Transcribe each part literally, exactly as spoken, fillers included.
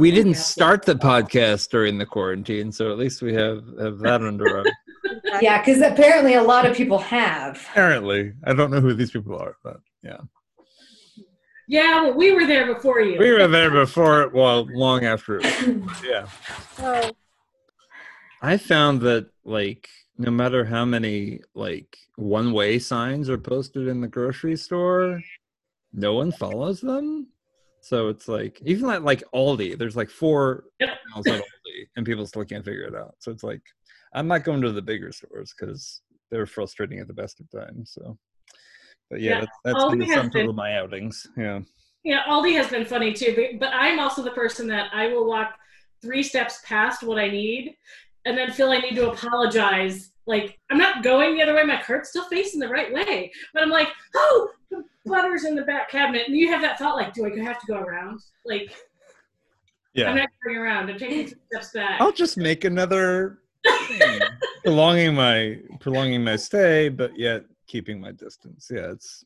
We didn't start the podcast during the quarantine, so at least we have, have that under our... Yeah, because apparently a lot of people have. Apparently. I don't know who these people are, but yeah. Yeah, well, we were there before you. We were there before, well, long after it was, yeah. Oh. I found that, like, no matter how many, like, one-way signs are posted in the grocery store, no one follows them. So it's like, even like, like Aldi, there's like four yep. miles at Aldi and people still can't figure it out. So it's like, I'm not going to the bigger stores because they're frustrating at the best of times. So, but yeah, yeah. that's, that's been some been, of my outings. Yeah. Yeah. Aldi has been funny too, but, but I'm also the person that I will walk three steps past what I need and then feel I need to apologize. Like, I'm not going the other way. My cart's still facing the right way, but I'm like, oh, the butter's in the back cabinet. And you have that thought, like, do I have to go around? Like, yeah. I'm not going around. I'm taking two steps back. I'll just make another thing. prolonging my prolonging my stay, but yet keeping my distance. Yeah, it's...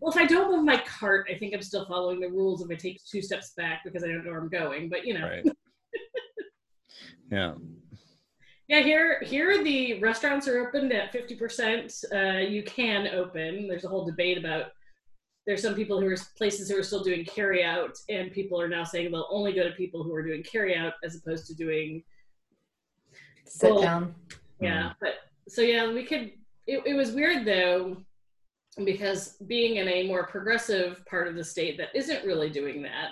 Well, if I don't move my cart, I think I'm still following the rules if I take two steps back because I don't know where I'm going, but you know. Right. yeah. Yeah, here here the restaurants are opened at fifty percent. Uh, you can open. There's a whole debate about, there's some people who are, places who are still doing carry out, and people are now saying they'll only go to people who are doing carry out as opposed to doing sit well, down. Yeah, but so yeah, we could, it, it was weird though, because being in a more progressive part of the state that isn't really doing that,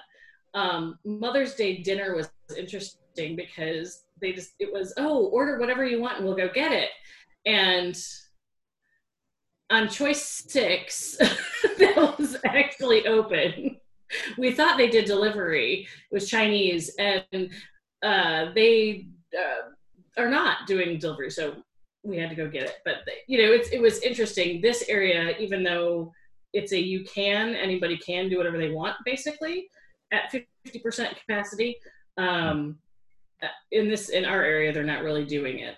um, Mother's Day dinner was interesting because they just, it was, oh, order whatever you want and we'll go get it. And on choice six, that was actually open. We thought they did delivery. It was Chinese, and uh, they uh, are not doing delivery. So we had to go get it. But, they, you know, it's, it was interesting. This area, even though it's a you can, anybody can do whatever they want, basically, at fifty percent capacity. Um, in this in our area they're not really doing it,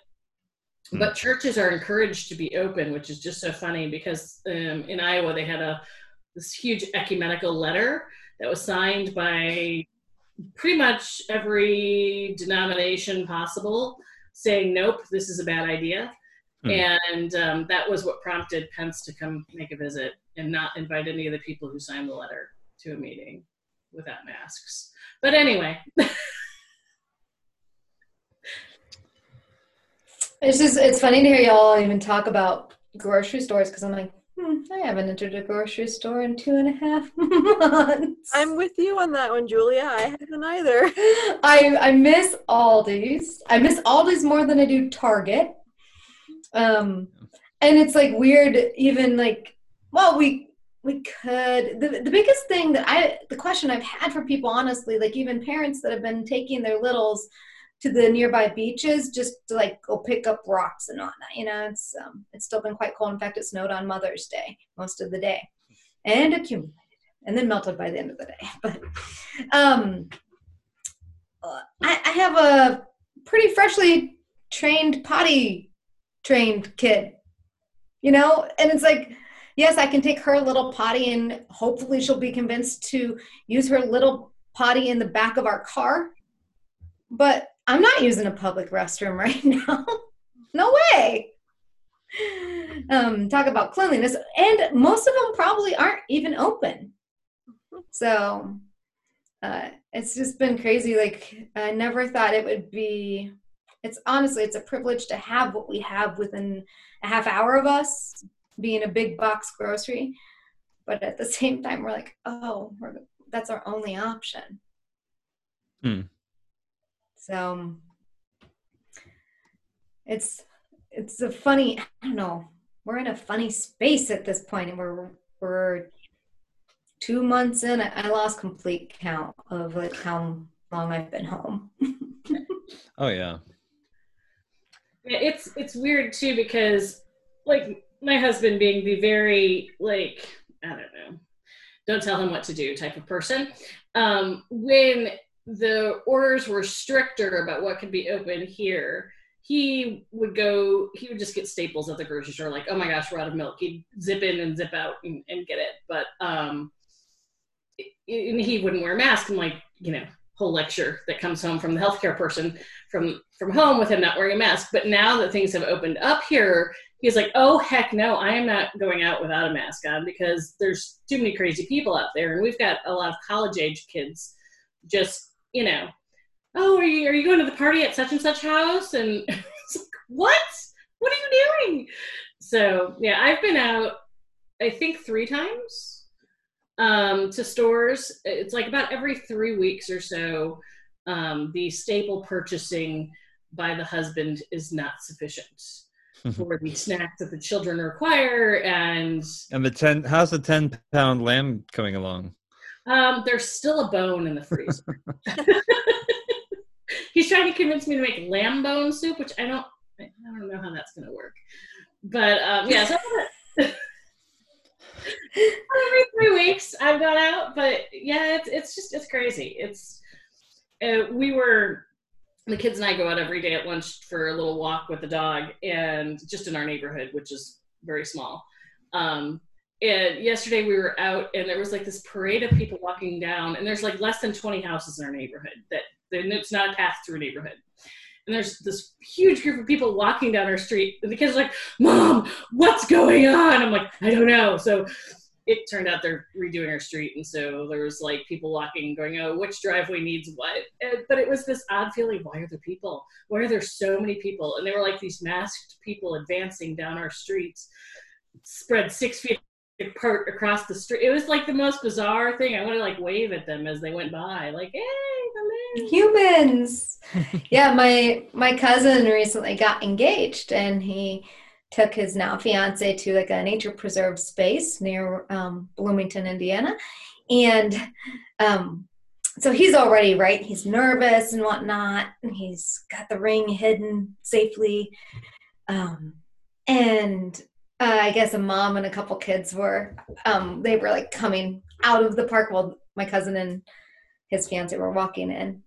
but churches are encouraged to be open, which is just so funny because um in Iowa they had a this huge ecumenical letter that was signed by pretty much every denomination possible saying nope, this is a bad idea. mm. And um that was what prompted Pence to come make a visit and not invite any of the people who signed the letter to a meeting without masks, but anyway. It's just, it's funny to hear y'all even talk about grocery stores because I'm like, hmm, I haven't entered a grocery store in two and a half months. I'm with you on that one, Julia. I haven't either. I, I miss Aldi's. I miss Aldi's more than I do Target. Um, and it's like weird, even like, well, we we could. The, the biggest thing that I, the question I've had for people, honestly, like even parents that have been taking their littles to the nearby beaches just to like go pick up rocks and whatnot, you know, it's um, it's still been quite cold. In fact, it snowed on Mother's Day most of the day and accumulated and then melted by the end of the day. But um, I, I have a pretty freshly trained, potty trained kid, you know, and it's like, yes, I can take her little potty and hopefully she'll be convinced to use her little potty in the back of our car. But I'm not using a public restroom right now. No way. Um, talk about cleanliness. And most of them probably aren't even open. So uh, it's just been crazy. Like, I never thought it would be, it's honestly, it's a privilege to have what we have within a half hour of us, being a big box grocery. But at the same time, we're like, oh, we're, that's our only option. Hmm. So it's it's a funny, I don't know, we're in a funny space at this point, and we're we're two months in. I lost complete count of like how long I've been home. Oh yeah. It's it's weird too because like my husband being the very like, I don't know, don't tell him what to do type of person. Um, when the orders were stricter about what could be open here, he would go, he would just get staples at the grocery store, like, oh my gosh, we're out of milk. He'd zip in and zip out and, and get it. But um, it, it, he wouldn't wear a mask. I'm like, you know, whole lecture that comes home from the healthcare person from, from home with him not wearing a mask. But now that things have opened up here, he's like, oh, heck no, I am not going out without a mask on because there's too many crazy people out there. And we've got a lot of college age kids just, you know, oh, are you, are you going to the party at such and such house? And it's like, what? What are you doing? So, yeah, I've been out, I think, three times um, to stores. It's like about every three weeks or so, um, the staple purchasing by the husband is not sufficient for the snacks that the children require. And and the ten, how's the ten-pound lamb coming along? Um, there's still a bone in the freezer. He's trying to convince me to make lamb bone soup, which I don't, I don't know how that's going to work. But, um, yeah, so every three weeks I've gone out, but yeah, it's, it's just, it's crazy. It's, uh, we were, the kids and I go out every day at lunch for a little walk with the dog and just in our neighborhood, which is very small. Um, and yesterday we were out and there was like this parade of people walking down and there's like less than twenty houses in our neighborhood that then it's not a path through a neighborhood. And there's this huge group of people walking down our street. And the kids are like, Mom, what's going on? I'm like, I don't know. So it turned out they're redoing our street. And so there was like people walking going, oh, which driveway needs what? And, but it was this odd feeling. Why are there people? Why are there so many people? And they were like these masked people advancing down our streets, spread six feet apart across the street. It was like the most bizarre thing. I wanted to like wave at them as they went by. Like, hey. Humans. Yeah, my my cousin recently got engaged and he took his now fiance to like a nature preserve space near um, Bloomington, Indiana. And um, so he's already, right, he's nervous and whatnot. And he's got the ring hidden safely. Um, and uh, I guess a mom and a couple kids were, um, they were like coming out of the park while my cousin and his fiance were walking in.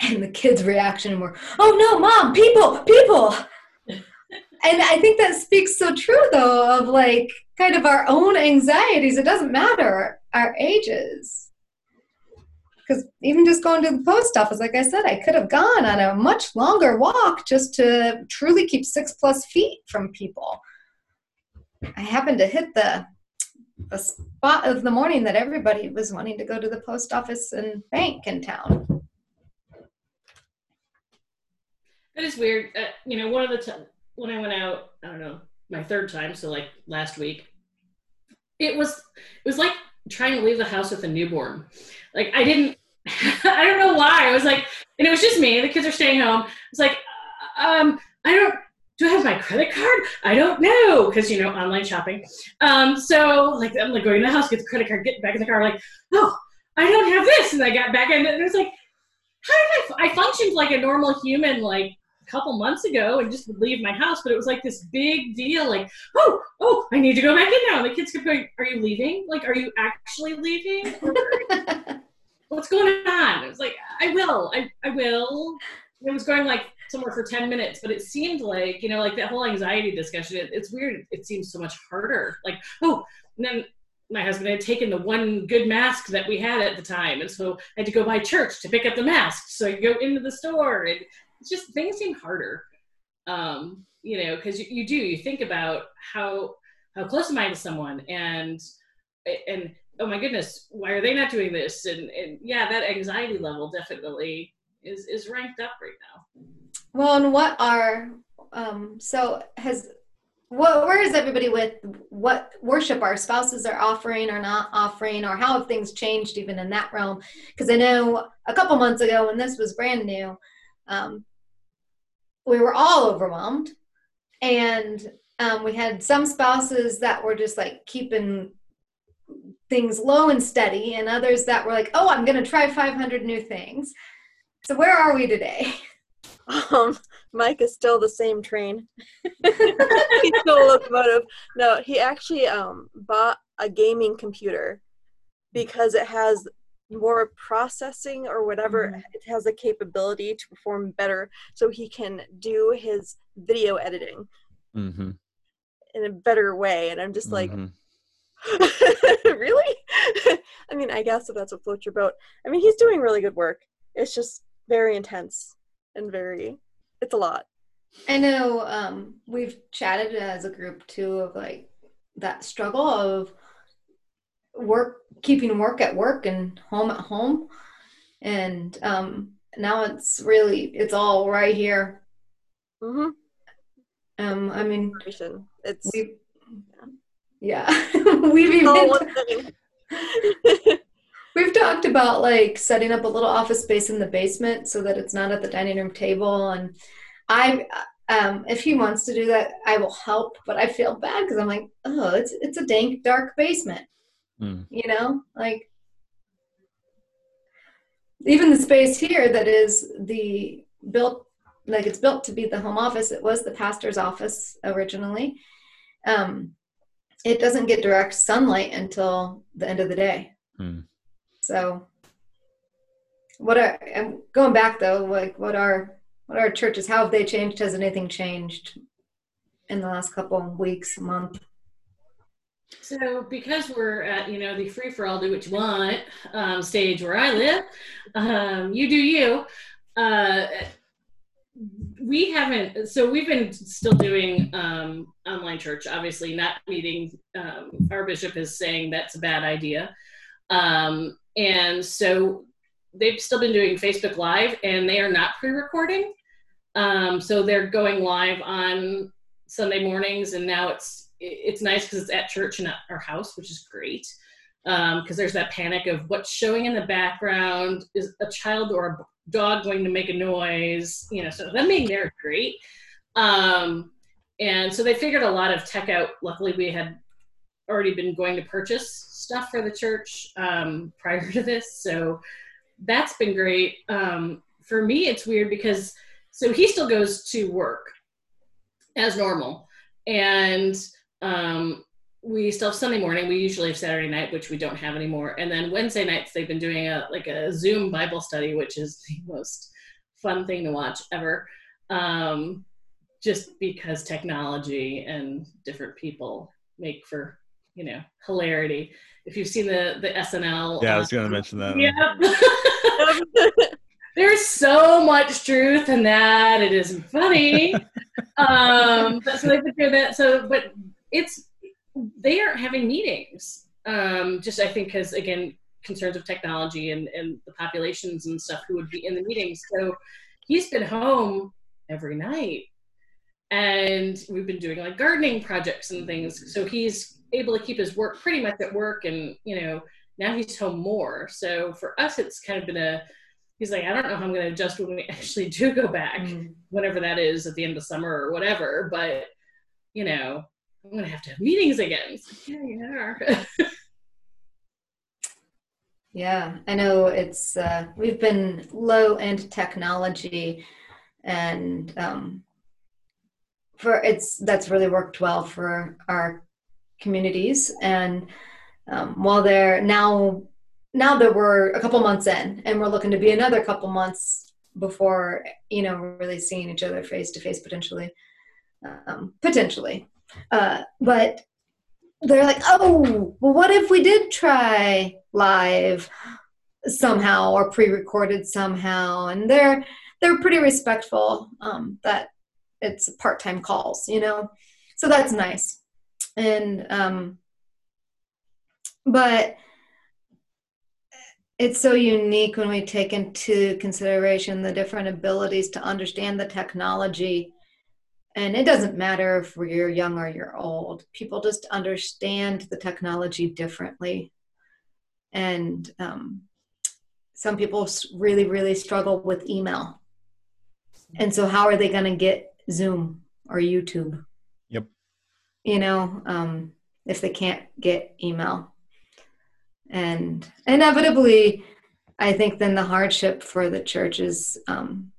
And the kids' reaction were, oh no, Mom, people, people. And I think that speaks so true though of like kind of our own anxieties. It doesn't matter our ages. Because even just going to the post office, like I said, I could have gone on a much longer walk just to truly keep six plus feet from people. I happened to hit the the spot of the morning that everybody was wanting to go to the post office and bank in town. That is weird. Uh, you know, one of the times when I went out, I don't know, my third time, so like last week, it was it was like trying to leave the house with a newborn. Like I didn't, I don't know why. I was like, and it was just me. The kids are staying home. It's like, um, I don't. Do I have my credit card? I don't know, because you know, online shopping. Um, so like I'm like going to the house, get the credit card, get back in the car. I'm like, oh, I don't have this, and I got back in, and it was like, how did I? I functioned like a normal human, like. Couple months ago and just would leave my house, but it was like this big deal, like, oh, oh, I need to go back in now. And the kids kept going, are you leaving? Like, are you actually leaving? Or, what's going on? It was like, I will, I, I will. And it was going like somewhere for ten minutes, but it seemed like, you know, like that whole anxiety discussion, it, it's weird. It seems so much harder. Like, oh, and then my husband had taken the one good mask that we had at the time. And so I had to go by church to pick up the mask. So I could go into the store and it's just things seem harder, um, you know, because you, you do, you think about how how close am I to someone and, and oh my goodness, why are they not doing this? And, and yeah, that anxiety level definitely is, is ranked up right now. Well, and what are, um, so has, what, where is everybody with what worship our spouses are offering or not offering, or how have things changed even in that realm? Because I know a couple months ago when this was brand new, Um, we were all overwhelmed and um, we had some spouses that were just like keeping things low and steady and others that were like, oh, I'm going to try five hundred new things. So where are we today? Um, Mike is still the same train. He's still a locomotive. No, he actually um, bought a gaming computer because it has more processing or whatever. Mm-hmm. It has a capability to perform better so he can do his video editing mm-hmm. in a better way. And I'm just mm-hmm. like, really? I mean, I guess if that's what floats your boat. I mean, he's doing really good work. it's just very intense and very, it's a lot. I know um, we've chatted as a group too of like that struggle of work, keeping work at work and home at home. And um, now it's really, it's all right here. Mm-hmm. Um, I mean, it's, we've, yeah, yeah. we've even, we've talked about like setting up a little office space in the basement so that it's not at the dining room table. And I, um, if he wants to do that, I will help, but I feel bad because I'm like, oh, it's, it's a dank, dark basement, mm. you know, like even the space here that is the built, like it's built to be the home office. It was the pastor's office originally. Um, it doesn't get direct sunlight until the end of the day. Mm. So what are, I'm going back though, like what are, what are churches, how have they changed? Has anything changed in the last couple of weeks, month? So because we're at, you know, the free for all, do what you want um, stage where I live, um, you do you, uh, we haven't, so we've been still doing um, online church, obviously not meeting. Um, our bishop is saying that's a bad idea. Um, and so they've still been doing Facebook Live, and they are not pre-recording. Um, so they're going live on Sunday mornings, and now it's, it's nice because it's at church and at our house, which is great. Um, because there's that panic of what's showing in the background, is a child or a dog going to make a noise, you know, so them being there is great. Um, and so they figured a lot of tech out. Luckily we had already been going to purchase stuff for the church um, prior to this. So that's been great. Um, for me, it's weird because, so he still goes to work as normal. And um, we still have Sunday morning. We usually have Saturday night, which we don't have anymore. And then Wednesday nights, they've been doing a like a Zoom Bible study, which is the most fun thing to watch ever. Um, just because technology and different people make for, you know, hilarity. If you've seen the, the S N L. Yeah, I was going to mention that. Yeah. There's so much truth in that. It is funny. um, but so they could hear that. So, but it's, they aren't having meetings, um, just I think because, again, concerns of technology and, and the populations and stuff who would be in the meetings. So he's been home every night, and we've been doing like gardening projects and things. So he's able to keep his work pretty much at work, and, you know, now he's home more. So for us, it's kind of been a, he's like, I don't know how I'm going to adjust when we actually do go back, mm-hmm. whenever that is, at the end of summer or whatever. But, you know, I'm going to have to have meetings again. It's like, yeah, you are. Yeah, I know it's, uh, we've been low end technology, and um, for it's, that's really worked well for our communities. And um, while they're now, now that we're a couple months in, and we're looking to be another couple months before, you know, we're really seeing each other face to face potentially, um, potentially. Uh, but they're like, oh, well, what if we did try live somehow or pre-recorded somehow? And they're, they're pretty respectful, um, that it's part-time calls, you know, so that's nice. And, um, but it's so unique when we take into consideration the different abilities to understand the technology. And it doesn't matter if you're young or you're old. People just understand the technology differently. And um, some people really, really struggle with email. And so how are they going to get Zoom or YouTube? Yep. You know, um, if they can't get email. And inevitably, I think then the hardship for the church is um,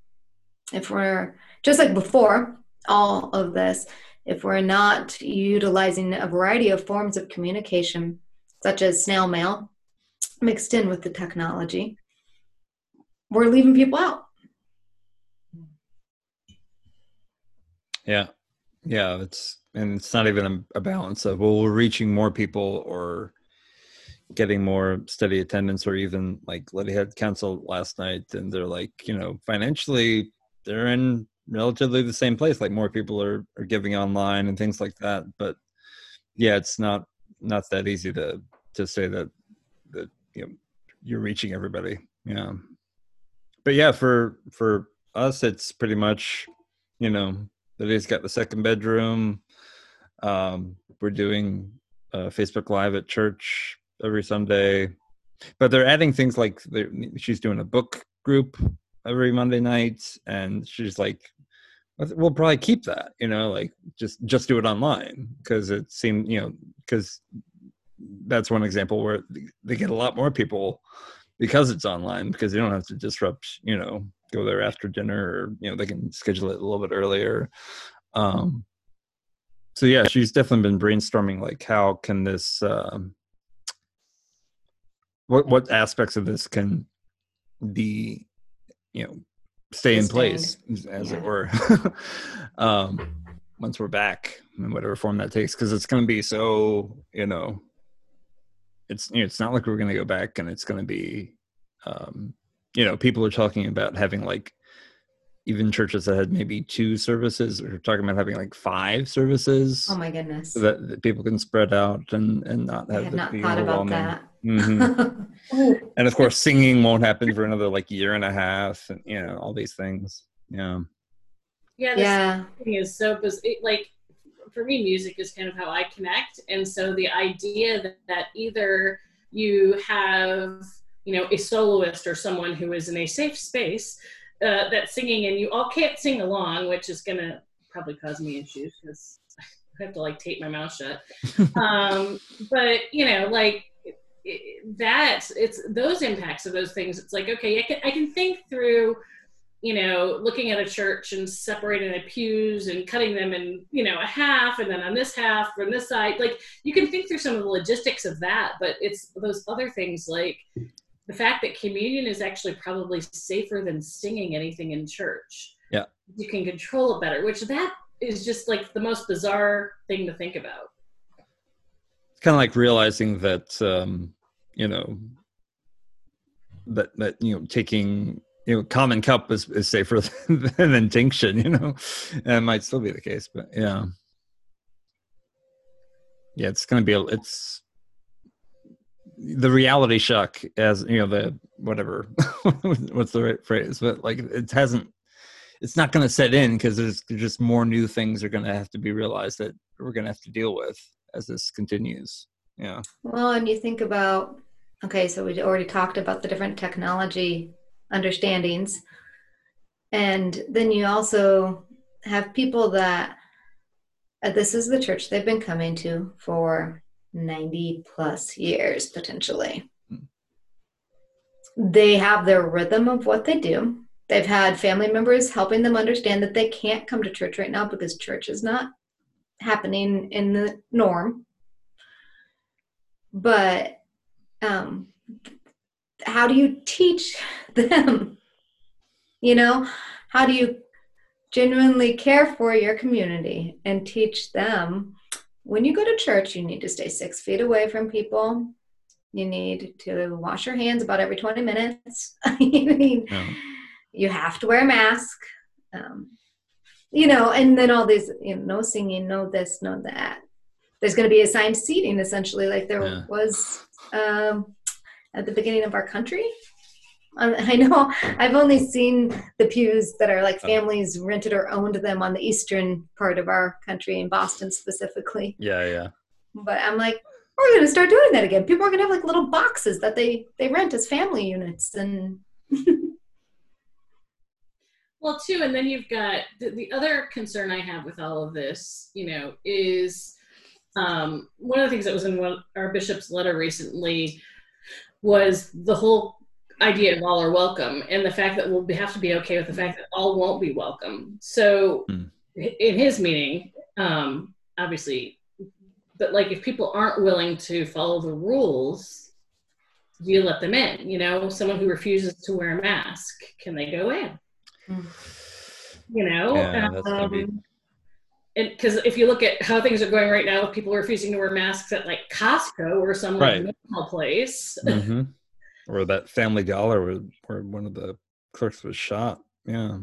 if we're, just like before, all of this, if we're not utilizing a variety of forms of communication, such as snail mail, mixed in with the technology, we're leaving people out. Yeah. Yeah. It's, and it's not even a balance of, well, we're reaching more people, or, getting more steady attendance, or even like Letty had canceled last night, and they're like, you know, financially they're in relatively the same place. Like more people are, are giving online and things like that. But yeah, it's not, not that easy to, to say that, that, you know, you're reaching everybody. Yeah. But yeah, for, for us, it's pretty much, you know, Letty's got the second bedroom. Um, we're doing uh Facebook Live at church every Sunday, but they're adding things like she's doing a book group every Monday night, and she's like, we'll probably keep that, you know, like just, just do it online. Cause it seemed, you know, cause that's one example where they get a lot more people because it's online, because they don't have to disrupt, you know, go there after dinner, or, you know, they can schedule it a little bit earlier. Um, so yeah, she's definitely been brainstorming, like, how can this, um, What what aspects of this can be, you know, stay in place, as yeah. it were, um, once we're back in whatever form that takes? Because it's going to be so, you know, it's you know, it's not like we're going to go back and it's going to be, um, you know, people are talking about having like, even churches that had maybe two services are talking about having like five services. Oh my goodness. So that, that people can spread out and, and not have I have not thought about that. Mm-hmm. And of course, singing won't happen for another like year and a half, and you know, all these things. Yeah. Yeah. This yeah. thing is so biz- it, like for me, music is kind of how I connect. And so the idea that, that either you have, you know, a soloist or someone who is in a safe space uh, that's singing, and you all can't sing along, which is going to probably cause me issues because I have to like tape my mouth shut. um, but you know, like, that it's those impacts of those things. It's like, okay, I can, I can think through, you know, looking at a church and separating the pews and cutting them in, you know, a half, and then on this half from this side, like you can think through some of the logistics of that. But it's those other things, like the fact that communion is actually probably safer than singing anything in church. Yeah, you can control it better, which that is just like the most bizarre thing to think about. It's kind of like realizing that, um, you know, that, that, you know, taking, you know, common cup is, is safer than, than intinction, you know, and it might still be the case, but yeah. Yeah. It's going to be, a, it's the reality shock, as you know, the, whatever, what's the right phrase, but like, it hasn't, it's not going to set in, because there's just more new things are going to have to be realized that we're going to have to deal with as this continues. Yeah. Well, and you think about, okay, so we already talked about the different technology understandings. And then you also have people that, uh, this is the church they've been coming to for ninety plus years, potentially. Mm-hmm. They have their rhythm of what they do. They've had family members helping them understand that they can't come to church right now because church is not happening in the norm. But um how do you teach them, you know, how do you genuinely care for your community and teach them, when you go to church you need to stay six feet away from people, you need to wash your hands about every twenty minutes, you need, yeah. you have to wear a mask, um you know, and then all these, you know, no singing, no this, no that. There's going to be assigned seating, essentially, like there yeah. was um, at the beginning of our country. Um, I know I've only seen the pews that are like families rented or owned them on the eastern part of our country, in Boston specifically. Yeah, yeah. But I'm like, we're going to start doing that again. People are going to have like little boxes that they, they rent as family units and... Well, too, and then you've got the, the other concern I have with all of this, you know, is um, one of the things that was in one, our bishop's letter recently was the whole idea of all are welcome, and the fact that we'll have to be okay with the fact that all won't be welcome. So mm. in his meaning, um, obviously, but like if people aren't willing to follow the rules, you let them in, you know, someone who refuses to wear a mask, can they go in? You know, yeah, um, be... And because if you look at how things are going right now, people are refusing to wear masks at like Costco or some right. like normal place. Mm-hmm. Or that Family Dollar where, where one of the clerks was shot. Yeah.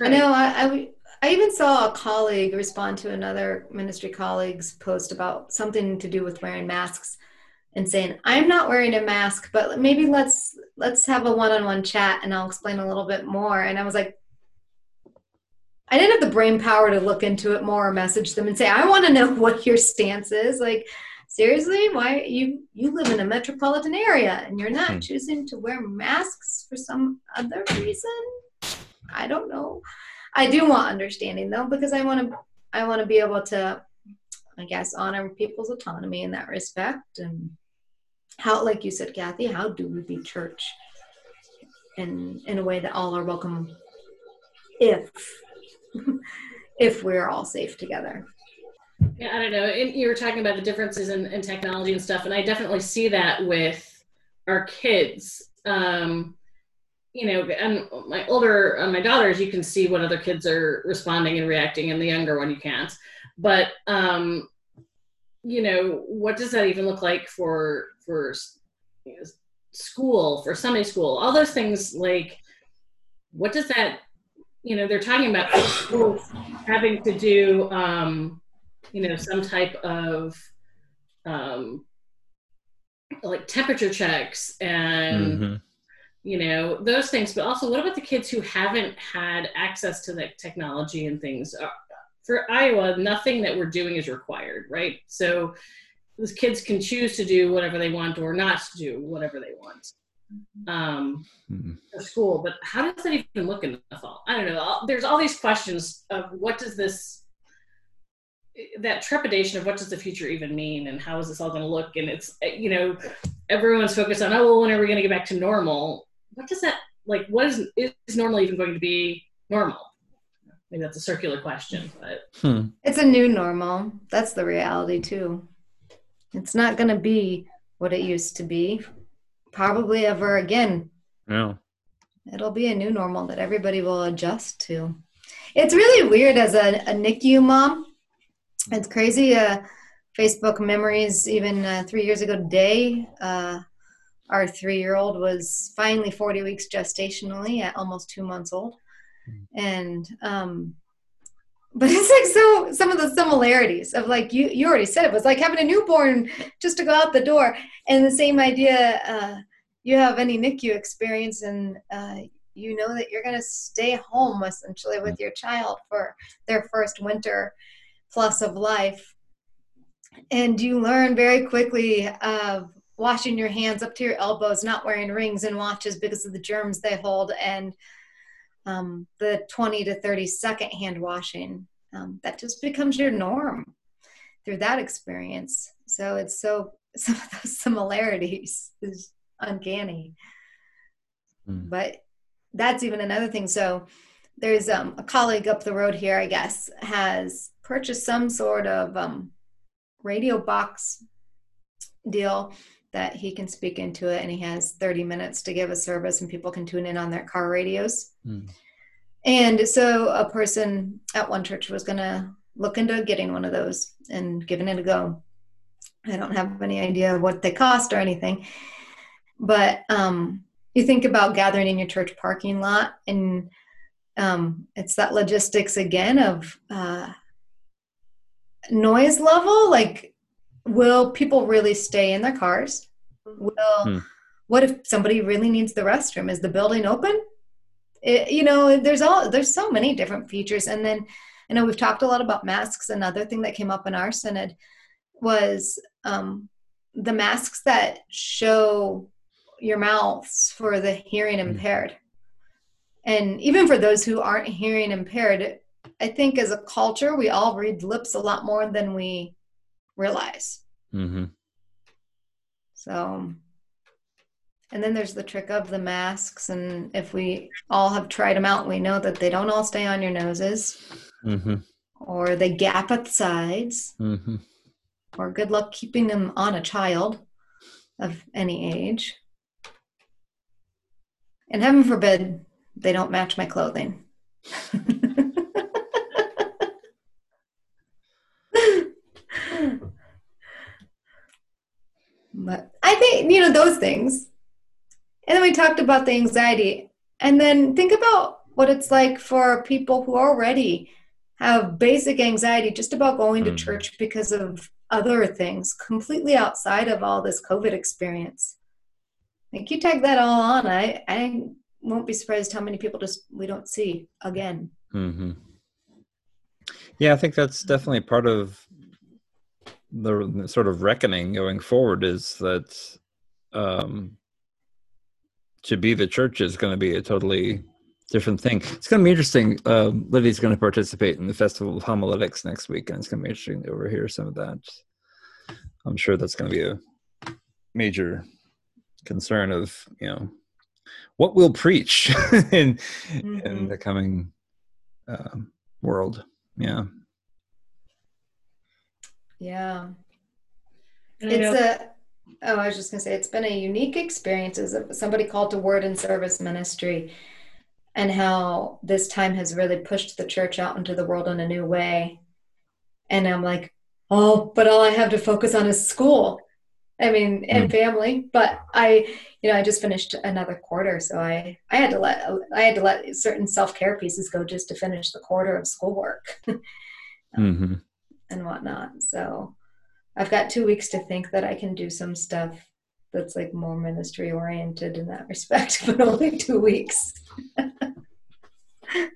I know. I, I, I even saw a colleague respond to another ministry colleague's post about something to do with wearing masks and saying, I'm not wearing a mask, but maybe let's, let's have a one-on-one chat and I'll explain a little bit more. And I was like, I didn't have the brain power to look into it more or message them and say, I want to know what your stance is. Like, seriously, why you, you live in a metropolitan area and you're not hmm. choosing to wear masks for some other reason? I don't know. I do want understanding though, because I want to, I want to be able to, I guess, honor people's autonomy in that respect. And how, like you said, Kathy, how do we be church in, in a way that all are welcome if if we're all safe together. Yeah, I don't know. And you were talking about the differences in, in technology and stuff, and I definitely see that with our kids. Um, you know, and my older, uh, my daughters, you can see what other kids are responding and reacting, and the younger one you can't. But, um, you know, what does that even look like for, for you know, school, for Sunday school, all those things? Like, what does that, you know, they're talking about schools having to do, um, you know, some type of um, like temperature checks and, mm-hmm. you know, those things. But also, what about the kids who haven't had access to the technology and things? For Iowa, nothing that we're doing is required, right? So those kids can choose to do whatever they want or not to do whatever they want. Um, mm-hmm. for school, but how does that even look in the fall? I don't know. There's all these questions of what does this, that trepidation of what does the future even mean and how is this all going to look? And it's, you know, everyone's focused on, oh, well, when are we going to get back to normal? What does that, like, what is, is normal even going to be normal? Maybe that's a circular question, but. Hmm. It's a new normal. That's the reality too. It's not going to be what it used to be. Probably ever again. Yeah. It'll be a new normal that everybody will adjust to. It's really weird as a, a N I C U mom. It's crazy. Uh, Facebook memories, even uh, three years ago today, uh, our three-year-old was finally forty weeks gestationally at almost two months old. And, um, but it's like so some of the similarities of like you you already said it was like having a newborn just to go out the door, and the same idea. Uh, you have any N I C U experience, and uh, you know that you're going to stay home essentially with your child for their first winter plus of life, and you learn very quickly of washing your hands up to your elbows, not wearing rings and watches because of the germs they hold, and um, the twenty to thirty second hand washing, um, that just becomes your norm through that experience. So it's so, some of those similarities is uncanny, mm. but that's even another thing. So there's, um, a colleague up the road here, I guess, has purchased some sort of, um, radio box deal that he can speak into it, and he has thirty minutes to give a service, and people can tune in on their car radios. Mm. And so a person at one church was going to look into getting one of those and giving it a go. I don't have any idea what they cost or anything, but um, you think about gathering in your church parking lot, and um, it's that logistics again of uh, noise level, like, will people really stay in their cars? Will hmm. What if somebody really needs the restroom? Is the building open? It, you know, there's all there's so many different features. And then I know we've talked a lot about masks. Another thing that came up in our synod was um, the masks that show your mouths for the hearing impaired. And even for those who aren't hearing impaired, I think as a culture, we all read lips a lot more than we realize. Mm-hmm. So, and then there's the trick of the masks, and if we all have tried them out, we know that they don't all stay on your noses, mm-hmm. or they gap at the sides, mm-hmm. or good luck keeping them on a child of any age, and heaven forbid they don't match my clothing. But I think, you know, those things. And then we talked about the anxiety. And then think about what it's like for people who already have basic anxiety just about going to mm-hmm. church because of other things completely outside of all this COVID experience. Like you tag that all on, I, I won't be surprised how many people just we don't see again. Mm-hmm. Yeah, I think that's definitely part of the sort of reckoning going forward is that um, to be the church is going to be a totally different thing. It's going to be interesting. Uh, Lydia's going to participate in the Festival of Homiletics next week, and it's going to be interesting to overhear some of that. I'm sure that's going to be a major concern of, you know, what we'll preach in, mm-hmm. in the coming uh, world. Yeah. Yeah. It's a, oh, I was just going to say, it's been a unique experience as somebody called to Word and Service Ministry, and how this time has really pushed the church out into the world in a new way. And I'm like, oh, but all I have to focus on is school. I mean, and mm-hmm. family, but I, you know, I just finished another quarter. So I, I had to let, I had to let certain self-care pieces go just to finish the quarter of schoolwork um, mm-hmm. and whatnot. So I've got two weeks to think that I can do some stuff that's like more ministry oriented in that respect, but only two weeks. I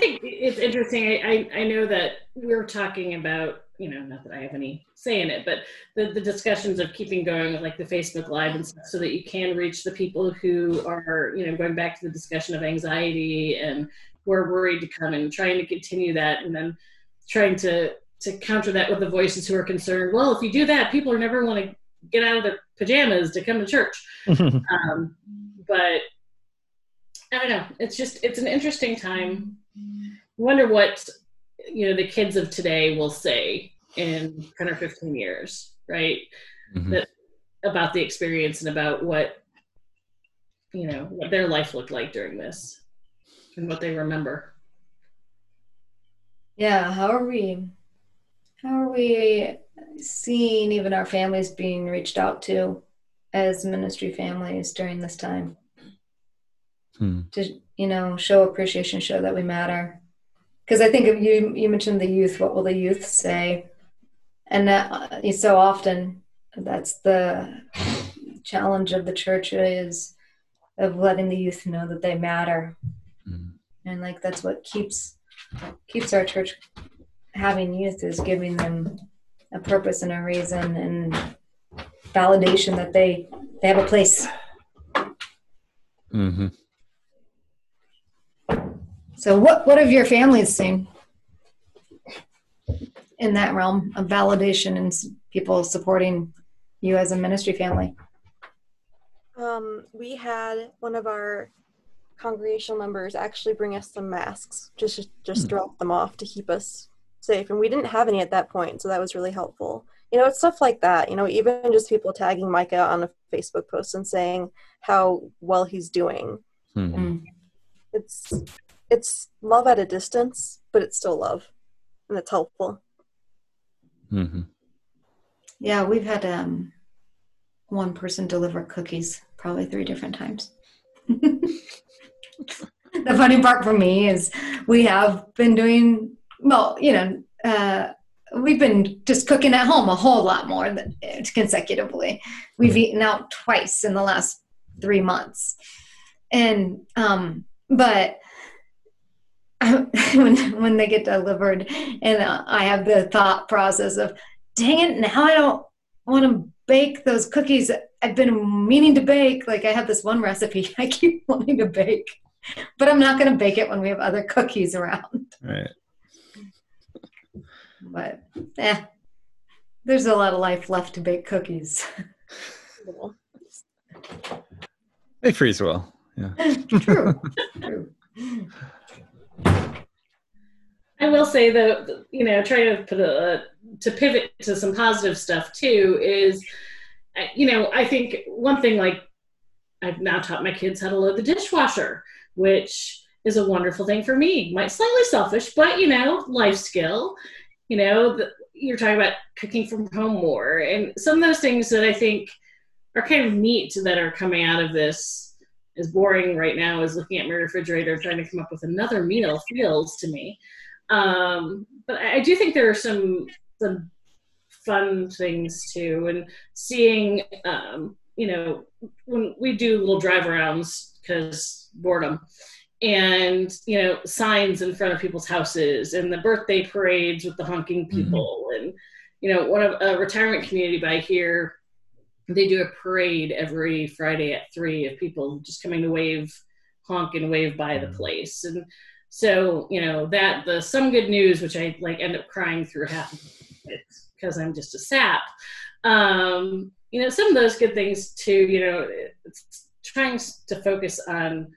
think it's interesting. I, I, I know that we're talking about, you know, not that I have any say in it, but the, the discussions of keeping going with like the Facebook Live and stuff so that you can reach the people who are, you know, going back to the discussion of anxiety and who are worried to come and trying to continue that, and then trying to, to counter that with the voices who are concerned, well, if you do that, people are never going to get out of their pajamas to come to church. um, but I don't know. It's just, it's an interesting time. I wonder what, you know, the kids of today will say in ten or fifteen years, right? Mm-hmm. That, about the experience and about what, you know, what their life looked like during this and what they remember. Yeah. How are we, how are we seeing even our families being reached out to as ministry families during this time? Hmm. To, you know, show appreciation, show that we matter. Because I think if you, you mentioned the youth, what will the youth say? And that, so often that's the challenge of the church is of letting the youth know that they matter. Hmm. And like, that's what keeps, keeps our church having youth, is giving them a purpose and a reason and validation that they, they have a place. Mm-hmm. So what, what have your families seen in that realm of validation and people supporting you as a ministry family? Um, we had one of our congregational members actually bring us some masks, just, just mm. drop them off to keep us safe, and we didn't have any at that point, so that was really helpful. You know, it's stuff like that, you know, even just people tagging Micah on a Facebook post and saying how well he's doing. Mm-hmm. It's it's love at a distance, but it's still love, and it's helpful. Mm-hmm. Yeah, we've had um, one person deliver cookies probably three different times. The funny part for me is we have been doing Well, you know, uh, we've been just cooking at home a whole lot more than, uh, consecutively. We've eaten out twice in the last three months. And, um, but I, when, when they get delivered, and uh, I have the thought process of, dang it, now I don't want to bake those cookies I've been meaning to bake. Like I have this one recipe I keep wanting to bake, but I'm not going to bake it when we have other cookies around. Right. But eh, there's a lot of life left to bake cookies. They freeze well. Yeah. True. True. I will say though, you know, trying to put a, to pivot to some positive stuff too is, you know, I think one thing, like I've now taught my kids how to load the dishwasher, which is a wonderful thing for me. Might slightly selfish, but you know, life skill. You know, the, you're talking about cooking from home more, and some of those things that I think are kind of neat that are coming out of this, as boring right now as looking at my refrigerator trying to come up with another meal feels to me. Um, but I, I do think there are some, some fun things too, and seeing, um, you know, when we do little drive arounds because boredom, and, you know, signs in front of people's houses and the birthday parades with the honking people. Mm-hmm. And, you know, one of a retirement community by here, they do a parade every Friday at three of people just coming to wave, honk and wave by the place. And so, you know, that the Some Good News, which I like end up crying through half of it because I'm just a sap. Um, you know, some of those good things too, you know, it's trying to focus on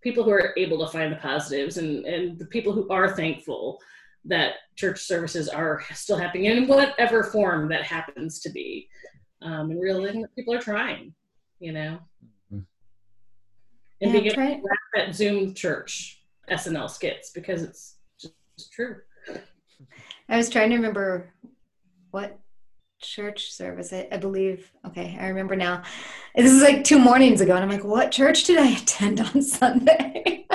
people who are able to find the positives, and, and the people who are thankful that church services are still happening in whatever form that happens to be. Um, and realizing that people are trying, you know, mm-hmm. and being able to laugh at Zoom church S N L skits because it's just it's true. I was trying to remember what church service I, I believe. Okay, I remember now. This is like two mornings ago, and I'm like, "What church did I attend on Sunday?"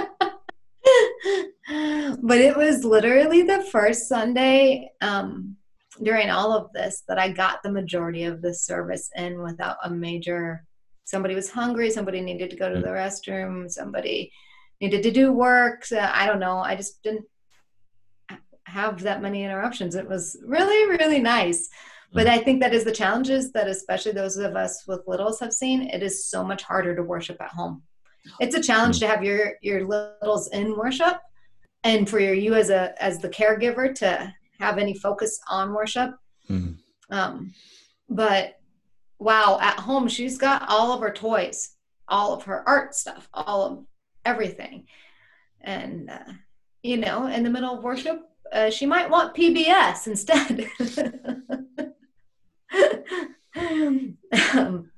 But it was literally the first Sunday. Um, during all of this that I got the majority of the service in without a major, somebody was hungry, somebody needed to go to the restroom, somebody needed to do work. So I don't know. I just didn't have that many interruptions. It was really, really nice. But I think that is the challenges that especially those of us with littles have seen. It is so much harder to worship at home. It's a challenge to have your, your littles in worship, and for your, you as a, as the caregiver to have any focus on worship. Mm-hmm. Um, but wow, at home, she's got all of her toys, all of her art stuff, all of everything. And, uh, you know, in the middle of worship, uh, she might want P B S instead. um,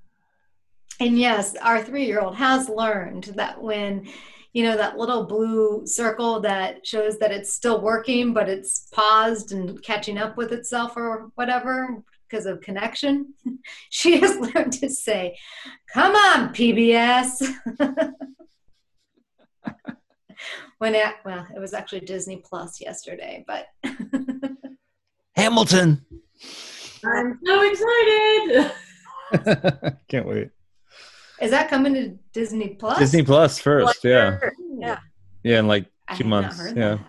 and yes, our three-year-old has learned that when you know, that little blue circle that shows that it's still working, but it's paused and catching up with itself or whatever because of connection. She has learned to say, "Come on, P B S." when it, well, it was actually Disney Plus yesterday, but. Hamilton. I'm so excited. Can't wait. Is that coming to Disney Plus? Disney Plus first, yeah. Yeah. Yeah, in like two months. Yeah. That.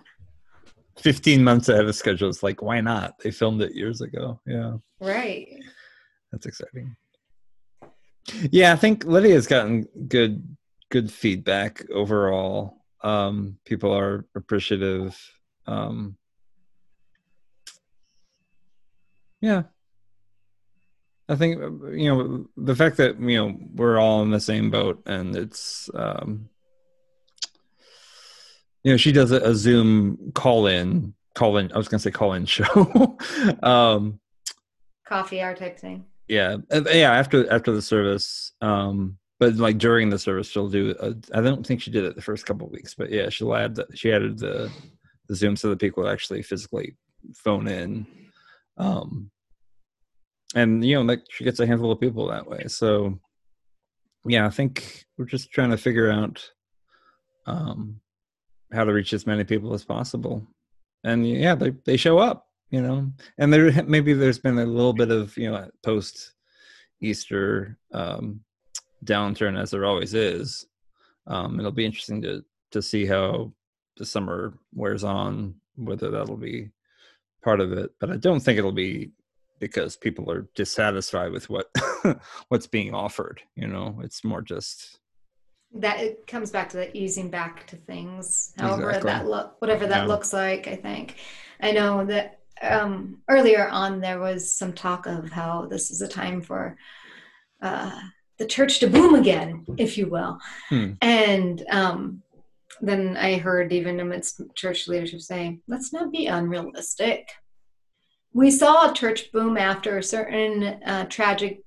fifteen months ahead of schedule. It's like, why not? They filmed it years ago. Yeah. Right. That's exciting. Yeah, I think Lydia's gotten good good feedback overall. Um, people are appreciative. Um, yeah. I think, you know, the fact that, you know, we're all in the same boat, and it's, um, you know, she does a, a Zoom call-in, call-in, I was going to say call-in show. um, Coffee hour type thing. Yeah. Yeah, after after the service. Um, but, like, during the service, she'll do, a, I don't think she did it the first couple of weeks, but, yeah, she'll add the, she added the, the Zoom so that people actually physically phone in. Um And, you know, like she gets a handful of people that way. So, yeah, I think we're just trying to figure out um, how to reach as many people as possible. And, yeah, they, they show up, you know. And there maybe there's been a little bit of, you know, post-Easter um, downturn, as there always is. Um, it'll be interesting to, to see how the summer wears on, whether that'll be part of it. But I don't think it'll be because people are dissatisfied with what what's being offered, you know. It's more just that it comes back to the easing back to things, however exactly. that look, whatever that yeah. looks like. I think I know that um, earlier on there was some talk of how this is a time for uh, the church to boom again, if you will. Hmm. And um, then I heard even amidst church leadership saying, "Let's not be unrealistic." We saw a church boom after certain uh, tragic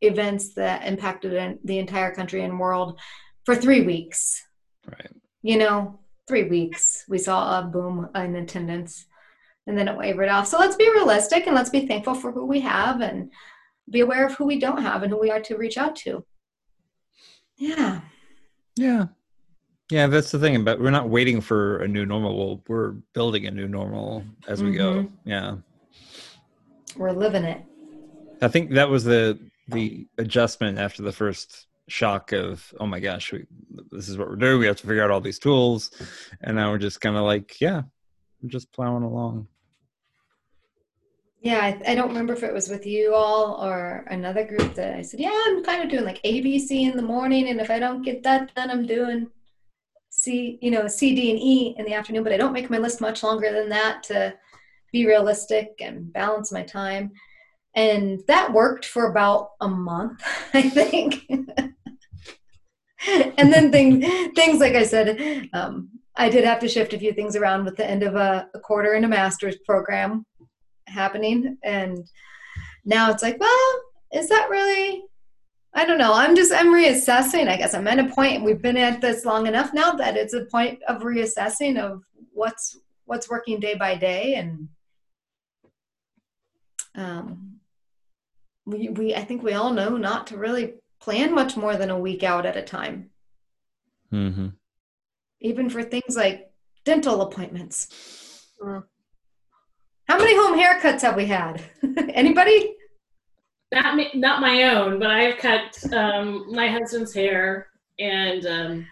events that impacted the entire country and world for three weeks. Right. You know, three weeks. We saw a boom in attendance. and then it wavered off. So let's be realistic and let's be thankful for who we have and be aware of who we don't have and who we are to reach out to. Yeah. Yeah. Yeah, that's the thing. But we're not waiting for a new normal. We're building a new normal as we mm-hmm. go. Yeah. We're living it. I think that was the the adjustment after the first shock of, oh my gosh, we, this is what we're doing. We have to figure out all these tools. And now we're just kind of like, yeah, we're just plowing along. Yeah, I, I don't remember if it was with you all or another group that I said, yeah, I'm kind of doing like A B C in the morning. And if I don't get that done, I'm doing C, you know, C, D, and E in the afternoon. But I don't make my list much longer than that to be realistic and balance my time. And that worked for about a month, I think. And then things, things like I said, um, I did have to shift a few things around with the end of a, a quarter in a master's program happening. And now it's like, well, is that really, I don't know. I'm just, I'm reassessing. I guess I'm at a point, we've been at this long enough now that it's a point of reassessing of what's, what's working day by day. And um, We, we, I think we all know not to really plan much more than a week out at a time. Mm-hmm. Even for things like dental appointments. Uh, How many home haircuts have we had? Anybody? Not me, not my own, but I've cut um, my husband's hair and um,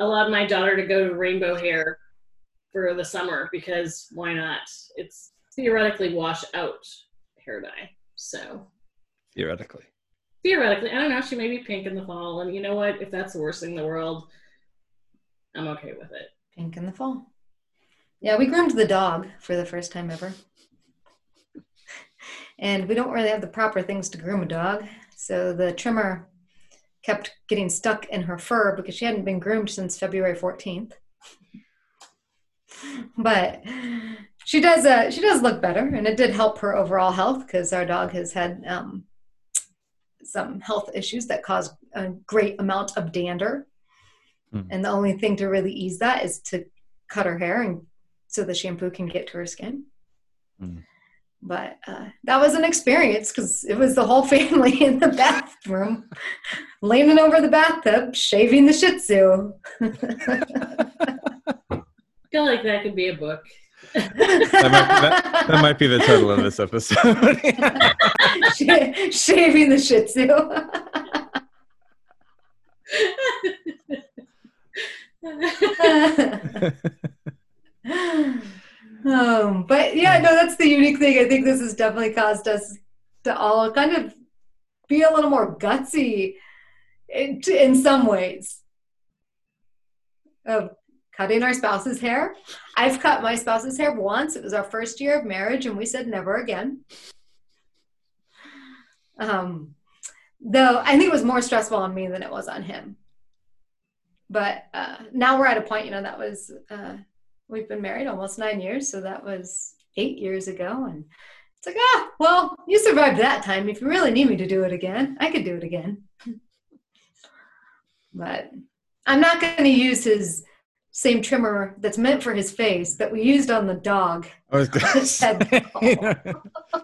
allowed my daughter to go to rainbow hair for the summer because why not? It's theoretically wash out hair dye, so. Theoretically. Theoretically. I don't know. She may be pink in the fall. And you know what? If that's the worst thing in the world, I'm okay with it. Pink in the fall. Yeah, we groomed the dog for the first time ever. And we don't really have the proper things to groom a dog. So the trimmer kept getting stuck in her fur because she hadn't been groomed since February fourteenth. But she does, uh, she does look better. And it did help her overall health because our dog has had... Um, some health issues that cause a great amount of dander. Mm. And the only thing to really ease that is to cut her hair and so the shampoo can get to her skin. Mm. But uh, that was an experience because it was the whole family in the bathroom, leaning over the bathtub, shaving the Shih Tzu. I feel like that could be a book. that, might, that, that might be the title of this episode. Shaving the Shih Tzu. um, but yeah, no, that's the unique thing. I think this has definitely caused us to all kind of be a little more gutsy in, in some ways. Of cutting our spouse's hair. I've cut my spouse's hair once. It was our first year of marriage, and we said never again. Um, though I think it was more stressful on me than it was on him. But uh, now we're at a point, you know, that was, uh, we've been married almost nine years, so that was eight years ago. And it's like, ah, well, you survived that time. If you really need me to do it again, I could do it again. But I'm not going to use his same trimmer that's meant for his face that we used on the dog. I was gonna say,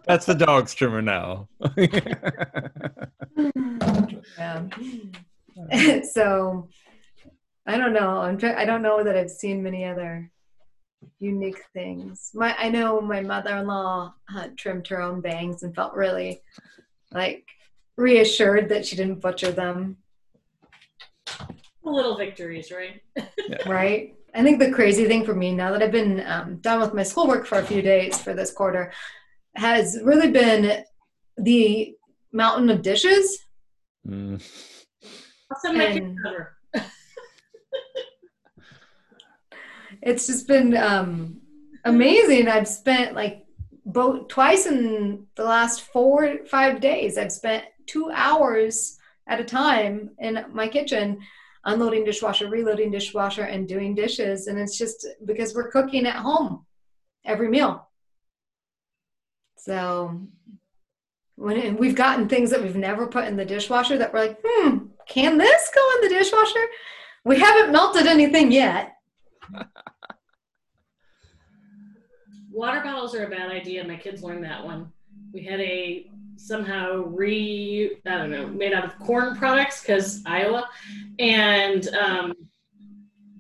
that's the dog's trimmer now. Yeah. So I don't know. I'm try- I don't know that I've seen many other unique things. My I know my mother-in-law uh, trimmed her own bangs and felt really like reassured that she didn't butcher them. Little victories, right? Yeah. Right. I think the crazy thing for me now that I've been um, done with my schoolwork for a few days for this quarter has really been the mountain of dishes. Mm. And it's just been um, amazing. I've spent like both twice in the last four five days. I've spent two hours at a time in my kitchen. Unloading dishwasher, reloading dishwasher, and doing dishes. And it's just because we're cooking at home every meal. So when it, we've gotten things that we've never put in the dishwasher that we're like, hmm, can this go in the dishwasher? We haven't melted anything yet. water bottles are a bad idea. My kids learned that one. We had a somehow re, I don't know, made out of corn products because Iowa. And um,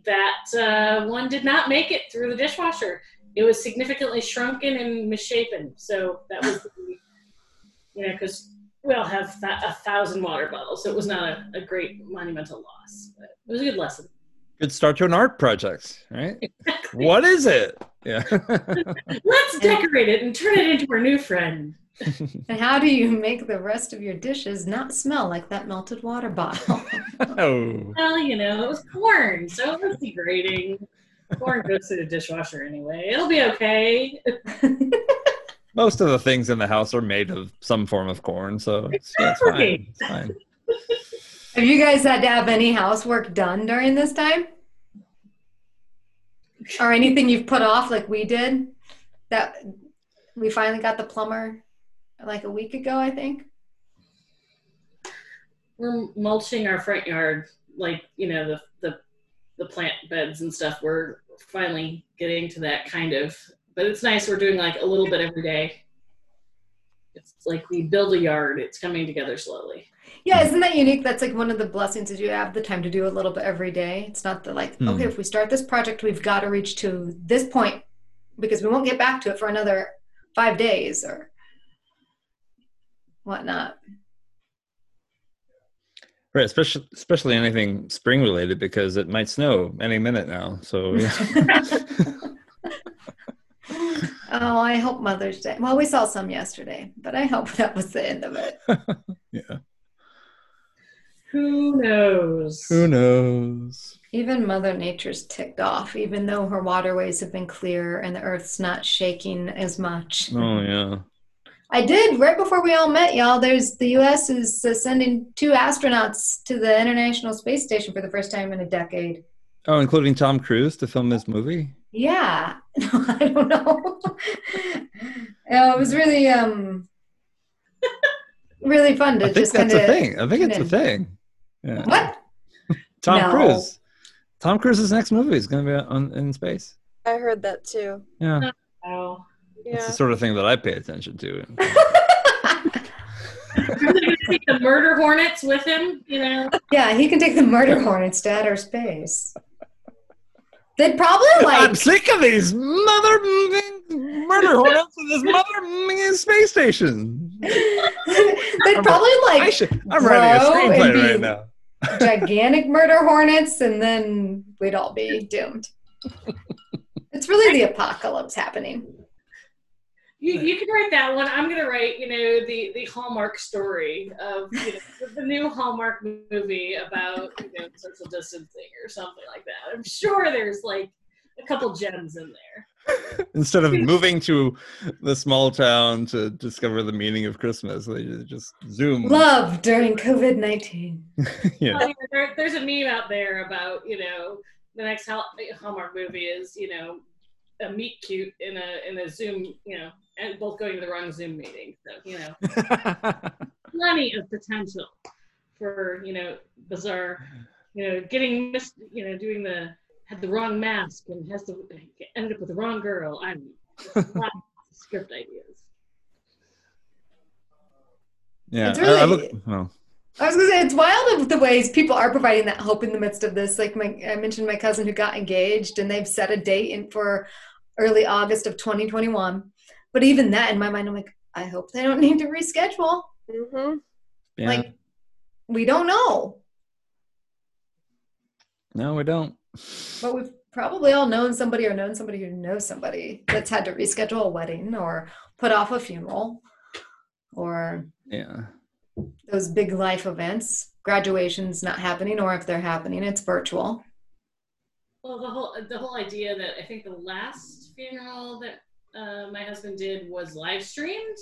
that uh, one did not make it through the dishwasher. It was significantly shrunken and misshapen. So that was, the, you know, because we all have th a thousand water bottles. So it was not a, a great monumental loss, but it was a good lesson. Good start to an art project, right? Exactly. What is it? Yeah. Let's decorate it and turn it into our new friend. And how do you make the rest of your dishes not smell like that melted water bottle? Oh. Well, you know, it was corn, so it was degrading. Corn goes to the dishwasher anyway. It'll be okay. Most of the things in the house are made of some form of corn, so it's, exactly. Yeah, it's fine. It's fine. Have you guys had to have any housework done during this time? Or anything you've put off like we did? That we finally got the plumber like a week ago, I think. We're mulching our front yard, like, you know, the the the plant beds and stuff. We're finally getting to that kind of, but it's nice. We're doing like a little bit every day. It's like we build a yard. It's coming together slowly. Yeah, isn't that unique? That's like one of the blessings is you have the time to do a little bit every day. It's not the like, mm. okay, if we start this project, we've got to reach to this point because we won't get back to it for another five days or whatnot. Right, especially especially anything spring related because it might snow any minute now. So. Yeah. Oh, I hope Mother's Day. Well, we saw some yesterday, but I hope that was the end of it. Yeah. Who knows? Who knows? Even Mother Nature's ticked off, even though her waterways have been clear and the earth's not shaking as much. Oh, yeah. I did, right before we all met, y'all, there's the U S is uh, sending two astronauts to the International Space Station for the first time in a decade. Oh, including Tom Cruise to film this movie? Yeah. No, I don't know. uh, it was really, um, really fun to I just kind of... I think that's a thing. I think it's in. a thing. Yeah. What? Tom no. Cruise. Tom Cruise's next movie is going to be on, in space. I heard that too. Yeah. Oh. Yeah. It's the sort of thing that I pay attention to. Can he take the murder hornets with him? You know? Yeah, he can take the murder hornets to outer space. They'd probably like. I'm sick of these mother murder hornets in this mother space station. They'd probably like. I should, I'm writing a screenplay right now. Gigantic murder hornets, and then we'd all be doomed. It's really the apocalypse happening. You you can write that one. I'm gonna write, you know, the the Hallmark story of, you know, the new Hallmark movie about, you know, social distancing or something like that. I'm sure there's like a couple gems in there. Instead of moving to the small town to discover the meaning of Christmas, they just Zoom. Love during COVID nineteen. Yeah. Well, you know, there, there's a meme out there about, you know, the next Hallmark movie is, you know, a meet cute in a in a Zoom, you know, and both going to the wrong Zoom meeting. So, you know, plenty of potential for, you know, bizarre, you know, getting missed, you know, doing the, had the wrong mask and has to, ended up with the wrong girl. I mean, it's not script ideas. Yeah. It's really, I, I, look, oh. I was gonna say, it's wild of the ways people are providing that hope in the midst of this. Like my, I mentioned my cousin who got engaged and they've set a date in for early August of twenty twenty-one. But even that, in my mind, I'm like, I hope they don't need to reschedule. Mm-hmm. Yeah. Like, we don't know. No, we don't. But we've probably all known somebody or known somebody who knows somebody that's had to reschedule a wedding or put off a funeral or yeah, those big life events. Graduation's not happening, or if they're happening, it's virtual. Well, the whole, the whole idea that I think the last funeral that Uh, my husband did was live streamed,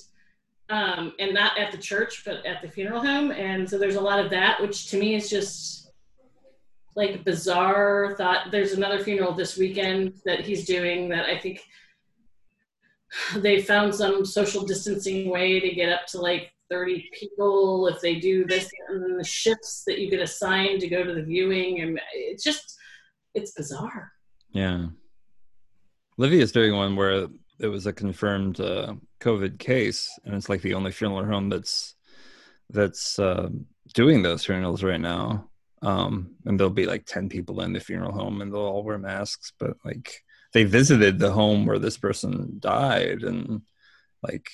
um, and not at the church, but at the funeral home. And so there's a lot of that, which to me is just like bizarre thought. There's another funeral this weekend that he's doing that I think they found some social distancing way to get up to like thirty people if they do this, and then the shifts that you get assigned to go to the viewing. And it's just, it's bizarre. Yeah. Livia's doing one where there was a confirmed uh, COVID case, and it's like the only funeral home that's that's uh, doing those funerals right now. Um, and there'll be like ten people in the funeral home, and they'll all wear masks. But like, they visited the home where this person died, and like,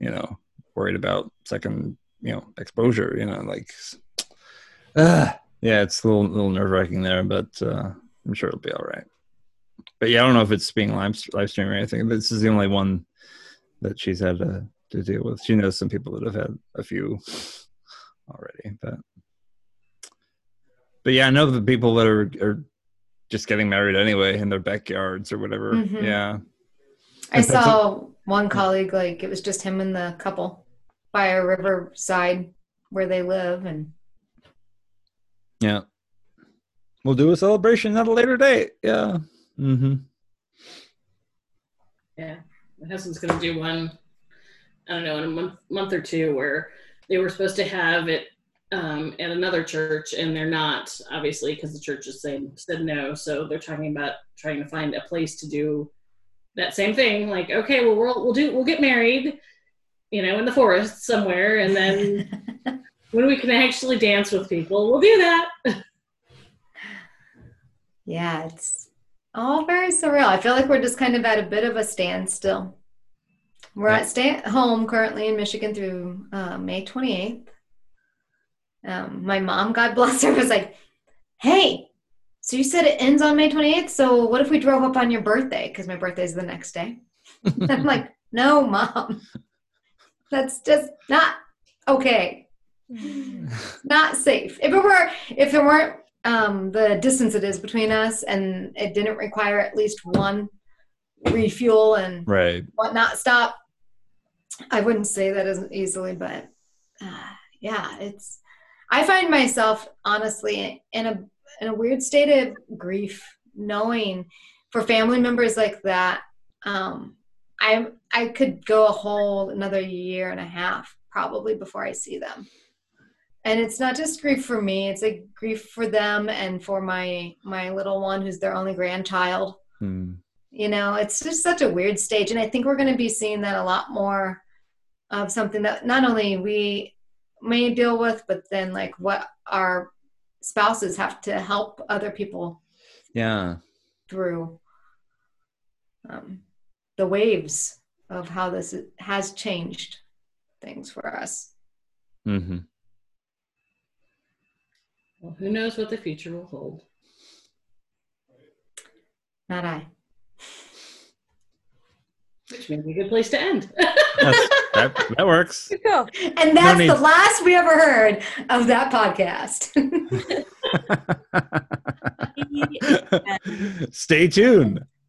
you know, worried about second, you know, exposure. You know, like, uh, yeah, it's a little little nerve wracking there, but uh, I'm sure it'll be all right. But yeah, I don't know if it's being live, live streamed or anything. This is the only one that she's had to, to deal with. She knows some people that have had a few already. But but yeah, I know the people that are, are just getting married anyway in their backyards or whatever. Mm-hmm. Yeah. I and saw a, one colleague, like it was just him and the couple by a riverside where they live. And yeah. We'll do a celebration at a later date. Yeah. Mm-hmm. Yeah, my husband's gonna do one, I don't know, in a month, month or two, where they were supposed to have it um, at another church, and they're not, obviously, because the church has said, said no. So they're talking about trying to find a place to do that same thing. Like, okay, well, we'll we'll do we'll get married, you know, in the forest somewhere, and then when we can actually dance with people, we'll do that. Yeah, it's all very surreal. I feel like we're just kind of at a bit of a standstill. We're yeah. at stay at home currently in Michigan through uh, May twenty-eighth. Um, my mom, God bless her, was like, hey, so you said it ends on May twenty-eighth. So what if we drove up on your birthday? Because my birthday is the next day. I'm like, no, Mom, that's just not okay. Not safe. If it were, if it weren't, Um, the distance it is between us, and it didn't require at least one refuel and right. whatnot stop, I wouldn't say that as easily, but uh, yeah, it's, I find myself honestly in a, in a weird state of grief, knowing for family members like that, um, I, I could go a whole another year and a half probably before I see them. And it's not just grief for me, it's a grief for them and for my my little one who's their only grandchild. Hmm. You know, it's just such a weird stage. And I think we're going to be seeing that a lot more of something that not only we may deal with, but then like what our spouses have to help other people yeah. through um, the waves of how this has changed things for us. Mm-hmm. Well, who knows what the future will hold? Not I. Which may be a good place to end. that, that works. And that's no the last we ever heard of that podcast. Stay tuned.